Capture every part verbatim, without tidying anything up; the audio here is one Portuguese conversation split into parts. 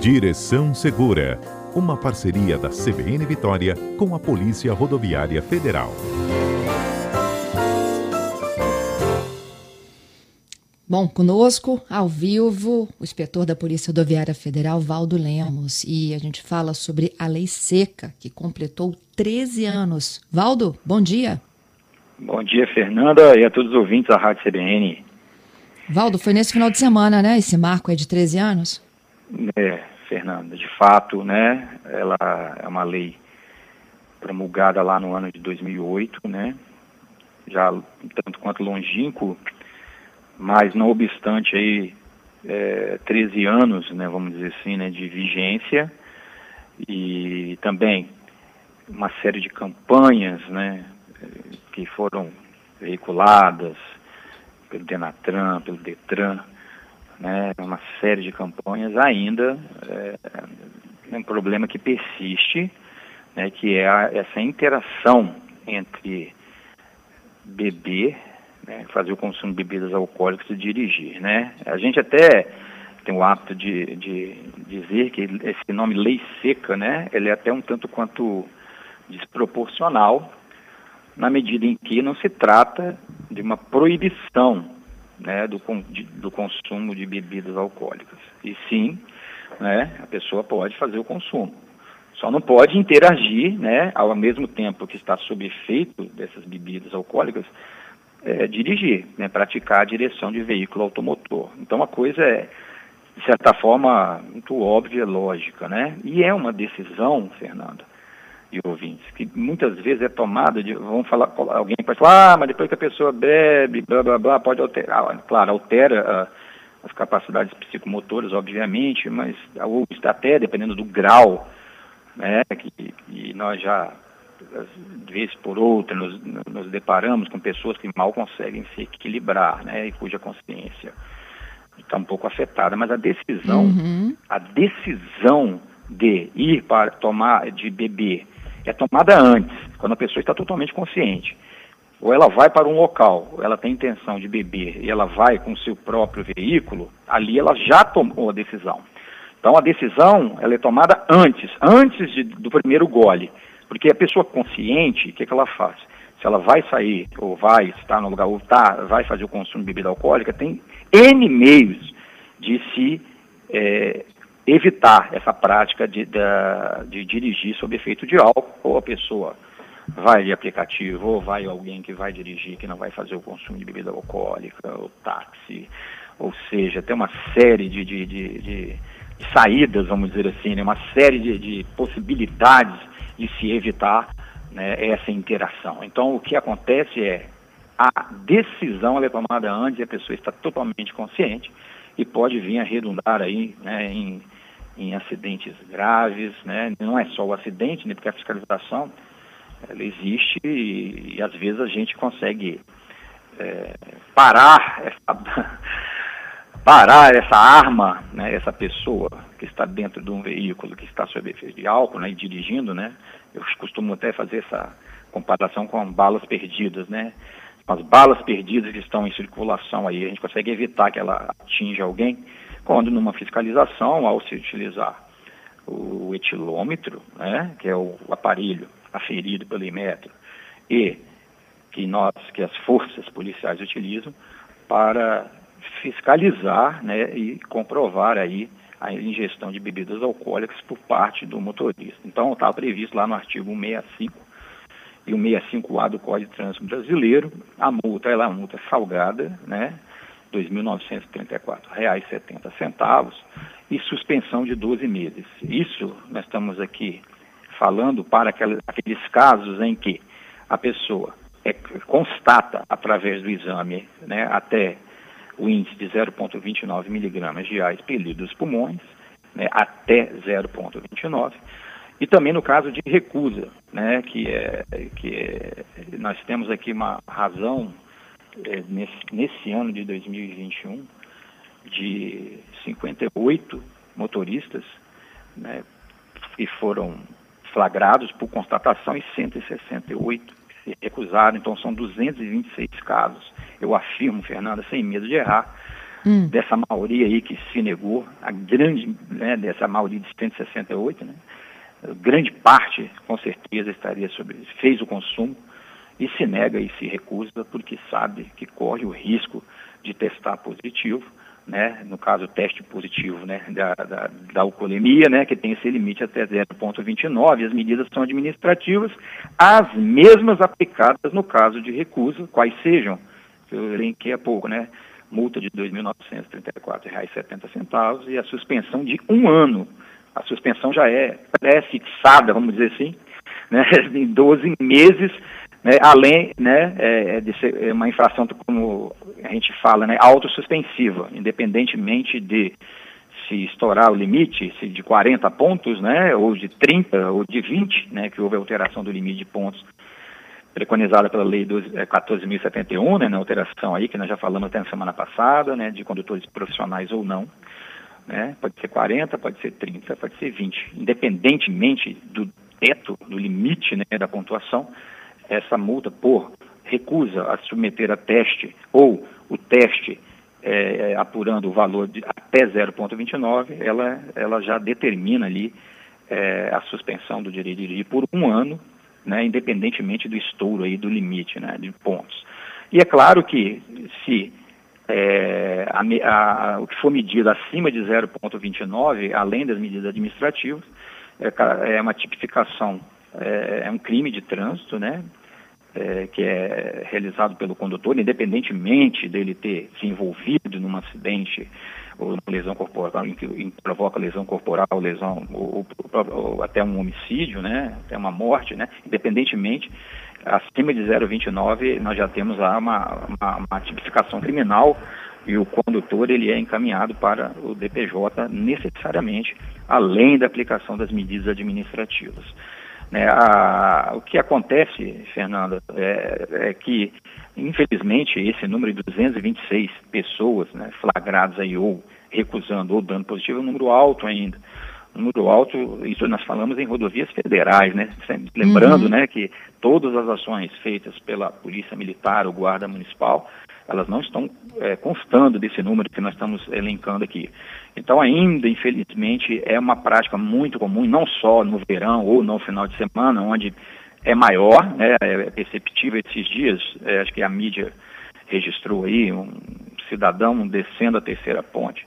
Direção Segura, uma parceria da C B N Vitória com a Polícia Rodoviária Federal. Bom, conosco, ao vivo, o inspetor da Polícia Rodoviária Federal, Valdo Lemos. E a gente fala sobre a Lei Seca, que completou treze anos. Valdo, bom dia. Bom dia, Fernanda, e a todos os ouvintes da Rádio C B N. Valdo, foi nesse final de semana, né? Esse marco é de treze anos? É, Fernanda, de fato, né? Ela é uma lei promulgada lá no ano de dois mil e oito, né? Já tanto quanto longínquo, mas não obstante aí é, treze anos, né, vamos dizer assim, né, de vigência, e também uma série de campanhas, né, que foram veiculadas pelo Denatran, pelo Detran, né, uma série de campanhas ainda, é, um problema que persiste, né, que é a, essa interação entre beber, né, fazer o consumo de bebidas alcoólicas e dirigir, né? A gente até tem o hábito de, de dizer que esse nome Lei Seca, né, ele é até um tanto quanto desproporcional, na medida em que não se trata de uma proibição, né, do, de, do consumo de bebidas alcoólicas, e sim, né, a pessoa pode fazer o consumo, só não pode interagir, né, ao mesmo tempo que está sob efeito dessas bebidas alcoólicas, É, dirigir, né, praticar a direção de veículo automotor. Então, a coisa é, de certa forma, muito óbvia, lógica, né? E é uma decisão, Fernanda e ouvintes, que muitas vezes é tomada de, vamos falar, alguém pode falar, ah, mas depois que a pessoa bebe, blá, blá, blá, pode alterar. Claro, altera a, as capacidades psicomotoras, obviamente, mas ou está até, dependendo do grau, né, que, que nós já... de vez por outra, nos, nos deparamos com pessoas que mal conseguem se equilibrar, né, e cuja consciência está um pouco afetada, mas a decisão, uhum. a decisão de ir para tomar, de beber, é tomada antes, quando a pessoa está totalmente consciente. Ou ela vai para um local, ou ela tem intenção de beber e ela vai com o seu próprio veículo, ali ela já tomou a decisão. Então a decisão, ela é tomada antes, antes de, do primeiro gole. Porque a pessoa consciente, o que, que ela faz? Se ela vai sair, ou vai estar no lugar, ou tá, vai fazer o consumo de bebida alcoólica, tem N meios de se é, evitar essa prática de, da, de dirigir sob efeito de álcool, ou a pessoa vai de aplicativo, ou vai alguém que vai dirigir, que não vai fazer o consumo de bebida alcoólica, ou táxi, ou seja, tem uma série de, de, de, de saídas, vamos dizer assim, né? Uma série de, de possibilidades de se evitar, né, essa interação. Então, o que acontece é, a decisão ela é tomada antes e a pessoa está totalmente consciente e pode vir a redundar aí, né, em, em acidentes graves, né? Não é só o acidente, né, porque a fiscalização ela existe e, e às vezes a gente consegue é, parar essa... parar essa arma, né, essa pessoa que está dentro de um veículo que está sob efeito de álcool, né, e dirigindo, né, eu costumo até fazer essa comparação com balas perdidas, né, as balas perdidas que estão em circulação aí, a gente consegue evitar que ela atinja alguém, quando numa fiscalização, ao se utilizar o etilômetro, né, que é o aparelho aferido pelo Inmetro, e que nós, que as forças policiais utilizam para fiscalizar, né, e comprovar aí a ingestão de bebidas alcoólicas por parte do motorista. Então, está previsto lá no artigo cento e sessenta e cinco e o cento e sessenta e cinco A do Código de Trânsito Brasileiro, a multa, ela é uma multa salgada, né, dois mil novecentos e trinta e quatro reais e setenta centavos e suspensão de doze meses. Isso, nós estamos aqui falando para aqueles casos em que a pessoa é, constata através do exame, né, até o índice de zero vírgula vinte e nove miligramas de ar expelido dos pulmões, né, até zero vírgula vinte e nove, e também no caso de recusa, né, que, é, que é, nós temos aqui uma razão é, nesse, nesse ano de dois mil e vinte e um de cinquenta e oito motoristas, né, que foram flagrados por constatação e cento e sessenta e oito se recusaram, então são duzentos e vinte e seis casos. Eu afirmo, Fernanda, sem medo de errar, hum. dessa maioria aí que se negou, a grande, né, dessa maioria de cento e sessenta e oito, né, grande parte, com certeza, estaria sobre isso, fez o consumo e se nega e se recusa porque sabe que corre o risco de testar positivo, né, no caso o teste positivo, né, da, da, da alcoolemia, né, que tem esse limite até zero vírgula vinte e nove, as medidas são administrativas, as mesmas aplicadas no caso de recusa, quais sejam, que eu elenquei há pouco, né, multa de dois mil novecentos e trinta e quatro reais e setenta centavos e a suspensão de um ano. A suspensão já é pré-fixada, vamos dizer assim, né, em doze meses, né, além, né, é, de ser uma infração, como a gente fala, né, autossuspensiva, independentemente de se estourar o limite, se de quarenta pontos, né, ou de trinta, ou de vinte, né, que houve alteração do limite de pontos preconizada pela Lei quatorze mil e setenta e um, né, na alteração aí, que nós já falamos até na semana passada, né, de condutores profissionais ou não. Né? Pode ser quarenta, pode ser trinta, pode ser vinte. Independentemente do teto, do limite, né, da pontuação, essa multa por recusa a submeter a teste ou o teste é, apurando o valor de até zero vírgula vinte e nove, ela, ela já determina ali é, a suspensão do direito de dirigir por um ano, né, independentemente do estouro aí do limite, né, de pontos. E é claro que se... É, a, a, o que for medido acima de zero vírgula vinte e nove, além das medidas administrativas, é, é uma tipificação, é, é um crime de trânsito, né, é, que é realizado pelo condutor, independentemente dele ter se envolvido num acidente ou numa lesão corporal, em que, em que provoca lesão corporal, lesão ou, ou, ou até um homicídio, né, até uma morte, né, independentemente. Acima de zero vírgula vinte e nove, nós já temos lá uma, uma, uma tipificação criminal e o condutor ele é encaminhado para o D P J necessariamente, além da aplicação das medidas administrativas. Né, a, o que acontece, Fernanda, é, é que, infelizmente, esse número de duzentas e vinte e seis pessoas, né, flagradas aí ou recusando ou dando positivo é um número alto ainda. Número alto, isso nós falamos em rodovias federais, né? Lembrando, uhum. né, que todas as ações feitas pela Polícia Militar ou Guarda Municipal, elas não estão é, constando desse número que nós estamos elencando aqui. Então, ainda, infelizmente, é uma prática muito comum, não só no verão ou no final de semana, onde é maior, né, é perceptível esses dias, é, acho que a mídia registrou aí um cidadão descendo a Terceira Ponte,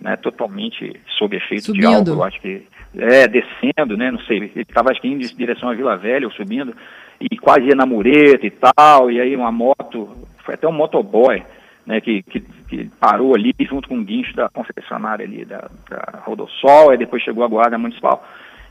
né, totalmente sob efeito subindo. de álcool, acho que é, descendo, né, não sei, ele estava acho que indo em direção à Vila Velha, ou subindo, e quase ia na mureta e tal, e aí uma moto, foi até um motoboy, né, que, que, que parou ali junto com um guincho da concessionária ali, da, da Rodossol, aí depois chegou a Guarda Municipal,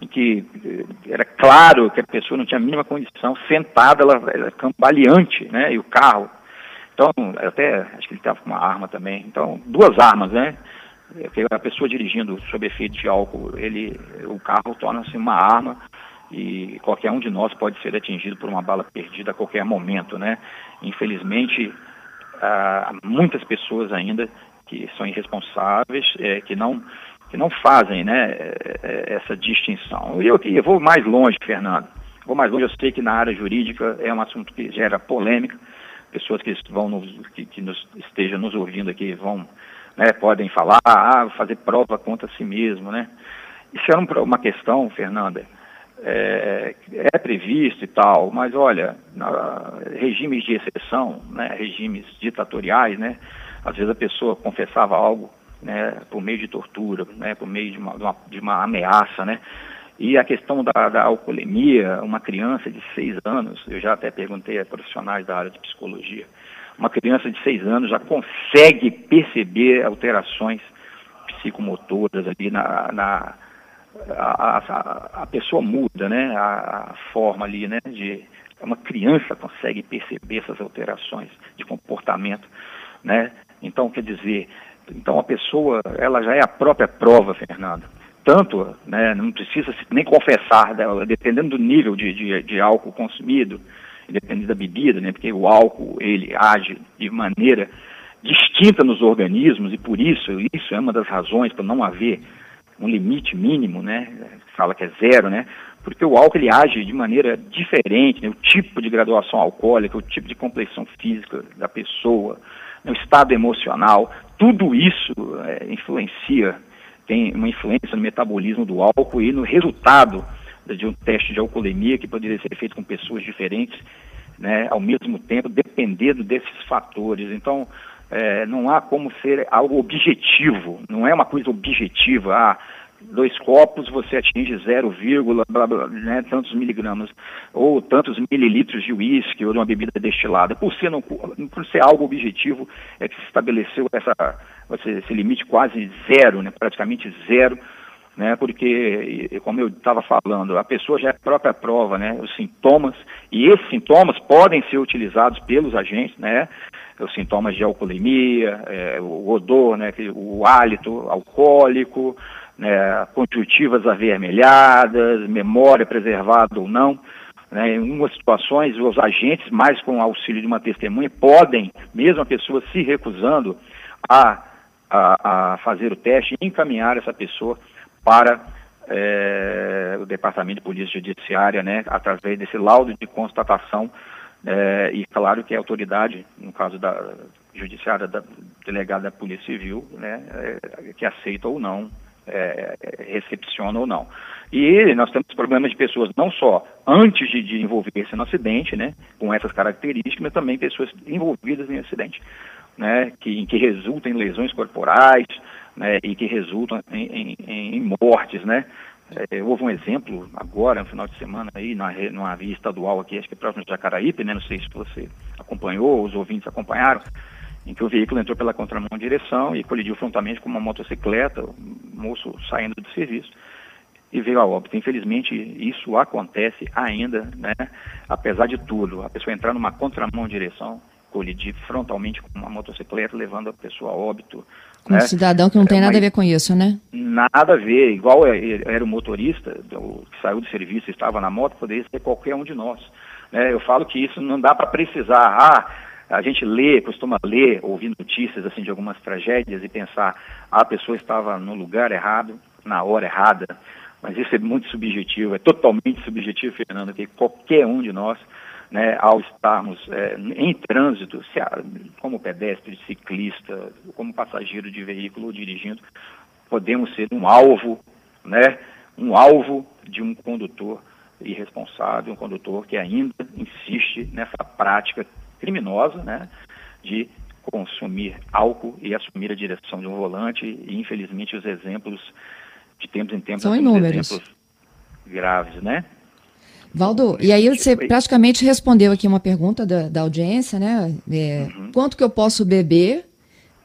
em que era claro que a pessoa não tinha a mínima condição, sentada, ela era cambaleante, né, e o carro, então, até, acho que ele estava com uma arma também, então, duas armas, né, a pessoa dirigindo sob efeito de álcool, ele, o carro torna-se uma arma e qualquer um de nós pode ser atingido por uma bala perdida a qualquer momento, né? Infelizmente, há muitas pessoas ainda que são irresponsáveis, é, que, não, que não fazem, né, essa distinção. E eu, eu vou mais longe, Fernando. Vou mais longe, eu sei que na área jurídica é um assunto que gera polêmica. Pessoas que, vão nos, que, que nos, estejam nos ouvindo aqui vão... Né, podem falar, ah, fazer prova contra si mesmo, né? Isso é um, uma questão, Fernanda, é, é previsto e tal, mas olha, na, regimes de exceção, né, regimes ditatoriais, né? Às vezes a pessoa confessava algo, né, por meio de tortura, né, por meio de uma, de uma, de uma ameaça, né? E a questão da, da alcoolemia, uma criança de seis anos, eu já até perguntei a profissionais da área de psicologia, uma criança de seis anos já consegue perceber alterações psicomotoras ali na... na a, a, a pessoa muda, né? A, a forma ali, né? De, uma criança consegue perceber essas alterações de comportamento, né? Então, quer dizer... Então, a pessoa, ela já é a própria prova, Fernanda. Tanto, né? Não precisa nem confessar dela, dependendo do nível de, de, de álcool consumido, dependendo da bebida, né, porque o álcool, ele age de maneira distinta nos organismos e por isso, isso é uma das razões para não haver um limite mínimo, né, fala que é zero, né, porque o álcool, ele age de maneira diferente, né, o tipo de graduação alcoólica, o tipo de complexão física da pessoa, no estado emocional, tudo isso é, influencia, tem uma influência no metabolismo do álcool e no resultado de um teste de alcoolemia que poderia ser feito com pessoas diferentes, né, ao mesmo tempo, dependendo desses fatores. Então, é, não há como ser algo objetivo, não é uma coisa objetiva, ah, dois copos você atinge zero, blá, blá, né, tantos miligramas, ou tantos mililitros de uísque ou de uma bebida destilada. Por ser, não, por ser algo objetivo, é que se estabeleceu essa, esse limite quase zero, né, praticamente zero, né, porque, como eu estava falando, a pessoa já é a própria prova, né, os sintomas, e esses sintomas podem ser utilizados pelos agentes, né, os sintomas de alcoolemia, é, o odor, né, o hálito alcoólico, né, conjuntivas avermelhadas, memória preservada ou não, né, em algumas situações os agentes, mais com o auxílio de uma testemunha, podem, mesmo a pessoa se recusando a, a, a fazer o teste, encaminhar essa pessoa para é, o Departamento de Polícia Judiciária, né, através desse laudo de constatação, é, e claro que a autoridade, no caso da judiciária, da delegada da Polícia Civil, né, é, que aceita ou não, é, recepciona ou não. E nós temos problemas de pessoas não só antes de, de envolver-se no acidente, né, com essas características, mas também pessoas envolvidas em acidente, né, que, que resultam em lesões corporais, né, e que resultam em, em, em mortes, né? É, houve um exemplo agora, no final de semana, aí, na, numa via estadual aqui, acho que próximo de Jacaraípe, né? Não sei se você acompanhou, os ouvintes acompanharam, em que o veículo entrou pela contramão de direção e colidiu frontalmente com uma motocicleta, o moço saindo do serviço, e veio a óbito. Infelizmente, isso acontece ainda, né? Apesar de tudo, a pessoa entrar numa contramão de direção, colidir frontalmente com uma motocicleta, levando a pessoa a óbito. Um, né, cidadão que não tem é, nada a ver com isso, né? Nada a ver. Igual era o motorista, o que saiu do serviço, estava na moto, poderia ser qualquer um de nós, né? Eu falo que isso não dá para precisar. Ah, a gente lê, costuma ler, ouvir notícias assim de algumas tragédias e pensar, ah, a pessoa estava no lugar errado, na hora errada. Mas isso é muito subjetivo, é totalmente subjetivo, Fernando, que qualquer um de nós, né, ao estarmos é, em trânsito, se, como pedestre, ciclista, como passageiro de veículo ou dirigindo, podemos ser um alvo, né, um alvo de um condutor irresponsável, um condutor que ainda insiste nessa prática criminosa, né, de consumir álcool e assumir a direção de um volante. E, infelizmente, os exemplos de tempos em tempos são inúmeros, exemplos graves, né? Valdo, e aí você praticamente respondeu aqui uma pergunta da, da audiência, né? É, uhum. Quanto que eu posso beber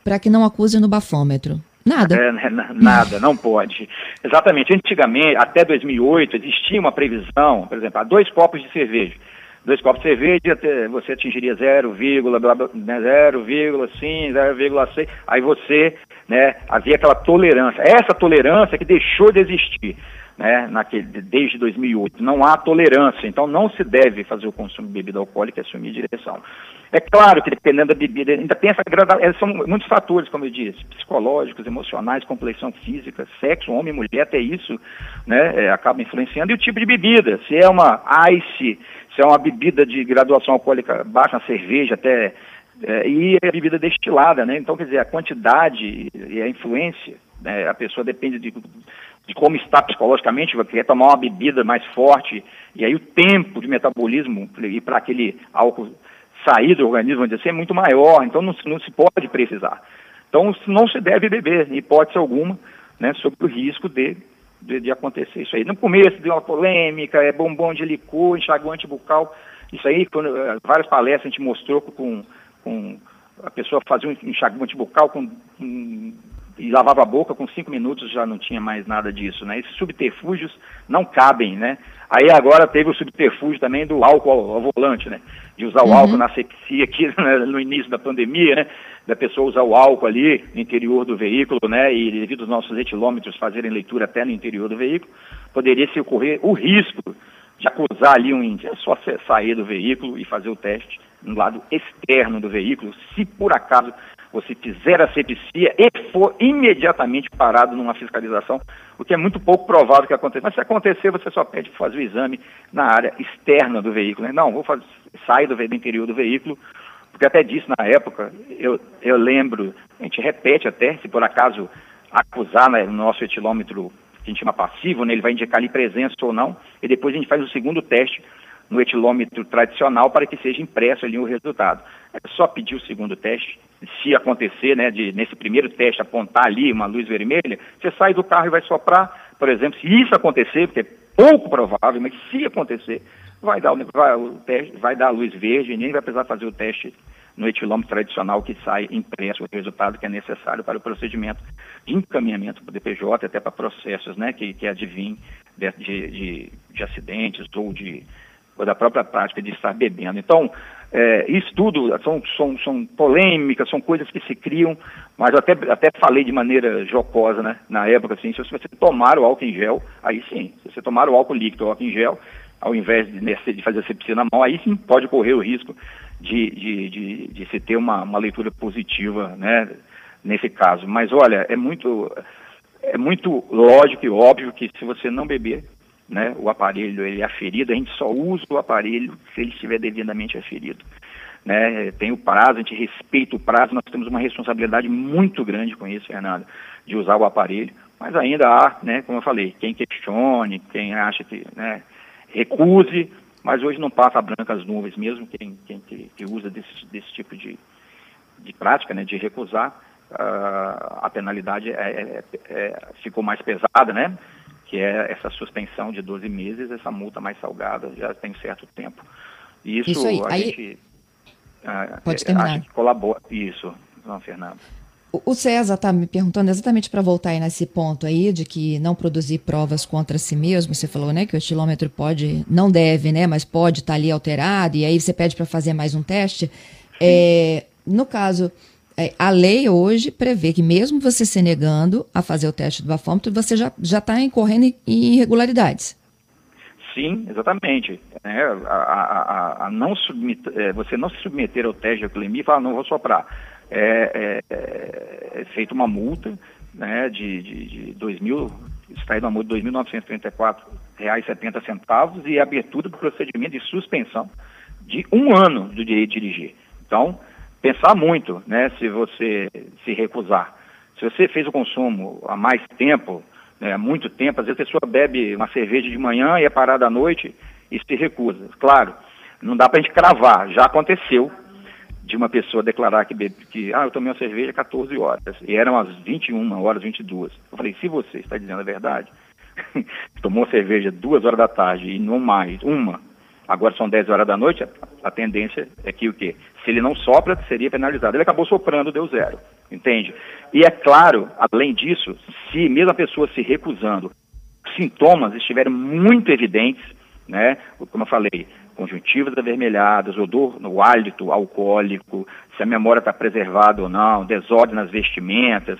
para que não acuse no bafômetro? Nada. É, nada, não pode. Exatamente. Antigamente, até dois mil e oito, existia uma previsão, por exemplo, a dois copos de cerveja. Dois copos de cerveja, você atingiria zero vírgula cinco, zero vírgula seis, aí você, né, havia aquela tolerância. Essa tolerância que deixou de existir, né, naquele, desde dois mil e oito, não há tolerância, então não se deve fazer o consumo de bebida alcoólica e assumir direção. É claro que dependendo da bebida, ainda tem essa gradação, são muitos fatores, como eu disse, psicológicos, emocionais, complexão física, sexo, homem e mulher, até isso, né, é, acaba influenciando, e o tipo de bebida, se é uma ice, se é uma bebida de graduação alcoólica baixa, uma cerveja até, é, e a bebida destilada, né, então quer dizer, a quantidade e a influência, né, a pessoa depende de... de como está psicologicamente, vai querer tomar uma bebida mais forte, e aí o tempo de metabolismo e para aquele álcool sair do organismo, vamos dizer assim, é muito maior, então não, não se pode precisar. Então não se deve beber, em hipótese alguma, né, sobre o risco de, de, de acontecer isso aí. No começo deu uma polêmica, é bombom de licor, enxaguante bucal, isso aí, quando, várias palestras a gente mostrou com, com a pessoa fazia um enxaguante bucal com... com e lavava a boca, com cinco minutos já não tinha mais nada disso, né? Esses subterfúgios não cabem, né? Aí agora teve o subterfúgio também do álcool ao, ao volante, né? De usar o uhum. álcool na asepsia aqui, né, no início da pandemia, né? Da pessoa usar o álcool ali no interior do veículo, né? E devido aos nossos etilômetros fazerem leitura até no interior do veículo, poderia se ocorrer o risco de acusar ali um índio. É só sair do veículo e fazer o teste no lado externo do veículo, se por acaso você fizer asepsia e for imediatamente parado numa fiscalização, o que é muito pouco provável que aconteça. Mas se acontecer, você só pede para fazer o exame na área externa do veículo, né? Não, vou fazer, sair do, do interior do veículo, porque até disse na época, eu, eu lembro, a gente repete até, se por acaso acusar, né, no nosso etilômetro, que a gente chama passivo, né, ele vai indicar ali presença ou não, e depois a gente faz o segundo teste no etilômetro tradicional para que seja impresso ali o resultado. É só pedir o segundo teste, se acontecer, né, de, nesse primeiro teste apontar ali uma luz vermelha, você sai do carro e vai soprar, por exemplo, se isso acontecer, porque é pouco provável, mas se acontecer, vai dar, vai, o teste, vai dar a luz verde e nem vai precisar fazer o teste no etilômetro tradicional que sai impresso o resultado que é necessário para o procedimento de encaminhamento para o D P J, até para processos, né, que, que advêm de, de, de, de acidentes ou de ou da própria prática de estar bebendo. Então, é, isso tudo são, são, são polêmicas, são coisas que se criam, mas eu até, até falei de maneira jocosa, né, na época, assim, se você tomar o álcool em gel, aí sim, se você tomar o álcool líquido ou álcool em gel, ao invés de, de fazer a sepsia na mão, aí sim pode correr o risco de, de, de, de se ter uma, uma leitura positiva, né, nesse caso. Mas, olha, é muito, é muito lógico e óbvio que se você não beber, né, o aparelho, ele é aferido, a gente só usa o aparelho se ele estiver devidamente aferido, né, tem o prazo, a gente respeita o prazo, nós temos uma responsabilidade muito grande com isso, Fernando, de usar o aparelho, mas ainda há, né, como eu falei, quem questione, quem acha que, né, recuse, mas hoje não passa branca as nuvens mesmo, quem, quem que, que usa desse, desse tipo de, de prática, né, de recusar, uh, a penalidade é, é, é, ficou mais pesada, né, que é essa suspensão de doze meses, essa multa mais salgada, já tem certo tempo. Isso, isso aí. A aí, gente ah, pode terminar. Acha que colabora. Isso, não, Fernando. O César está me perguntando exatamente para voltar aí nesse ponto aí, de que não produzir provas contra si mesmo, você falou, né, que o estilômetro pode, não deve, né, mas pode estar tá ali alterado, e aí você pede para fazer mais um teste. É, no caso... A lei hoje prevê que mesmo você se negando a fazer o teste do bafômetro, você já já está incorrendo em irregularidades. Sim, exatamente. É, a, a, a não submeter, é, você não se submeter ao teste de alcoolemia e falar, não, vou soprar. É, é, é, é feita uma multa, né, de, de, de dois mil, está aí uma multa de dois mil novecentos e trinta e quatro reais e setenta centavos e abertura do procedimento de suspensão de um ano do direito de dirigir. Então, pensar muito, né, se você se recusar. Se você fez o consumo há mais tempo, né, há muito tempo, às vezes a pessoa bebe uma cerveja de manhã e é parada à noite e se recusa. Claro, não dá para a gente cravar. Já aconteceu de uma pessoa declarar que, bebe, que ah, eu tomei uma cerveja às quatorze horas e eram às vinte e uma horas, vinte e duas. Eu falei, se você está dizendo a verdade, tomou uma cerveja duas horas da tarde e não mais, uma, agora são dez horas da noite, a tendência é que o quê? Se ele não sopra, seria penalizado. Ele acabou soprando, deu zero, entende? E é claro, além disso, se mesmo a pessoa se recusando, sintomas estiverem muito evidentes, né, como eu falei, conjuntivas avermelhadas, odor no hálito alcoólico, se a memória está preservada ou não, desordem nas vestimentas,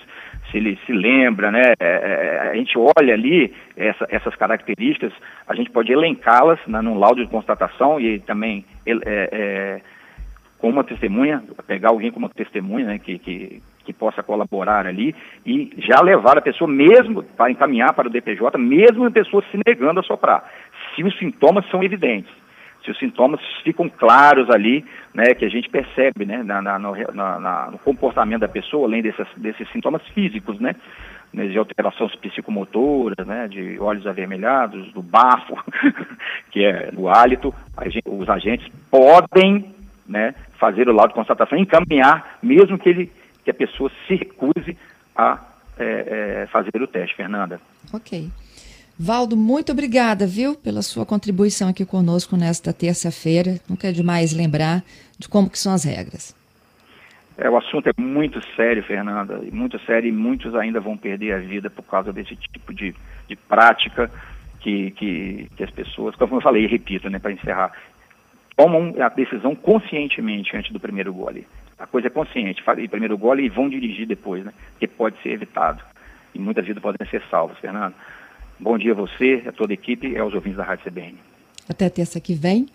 se ele se lembra, né, é, a gente olha ali essa, essas características, a gente pode elencá-las, né, num laudo de constatação e também é, é, com uma testemunha, pegar alguém como uma testemunha, né, que, que, que possa colaborar ali e já levar a pessoa mesmo para encaminhar para o D P J, mesmo a pessoa se negando a soprar, se os sintomas são evidentes. Se os sintomas ficam claros ali, né, que a gente percebe, né, na, na, no, na, no comportamento da pessoa, além dessas, desses sintomas físicos, né, de alterações psicomotoras, né, de olhos avermelhados, do bafo, que é do hálito, a gente, os agentes podem, né, fazer o laudo de constatação, encaminhar, mesmo que, ele, que a pessoa se recuse a é, é, fazer o teste, Fernanda. Ok. Valdo, muito obrigada, viu, pela sua contribuição aqui conosco nesta terça-feira. Nunca é demais lembrar de como que são as regras. É, o assunto é muito sério, Fernanda, muito sério, e muitos ainda vão perder a vida por causa desse tipo de, de prática que, que, que as pessoas, como eu falei e repito, né, para encerrar, tomam a decisão conscientemente antes do primeiro gole. A coisa é consciente, fazem o primeiro gole e vão dirigir depois, né, que pode ser evitado. E muitas vidas podem ser salvas, Fernanda. Bom dia a você, a toda a equipe e aos ouvintes da Rádio C B N. Até terça que vem.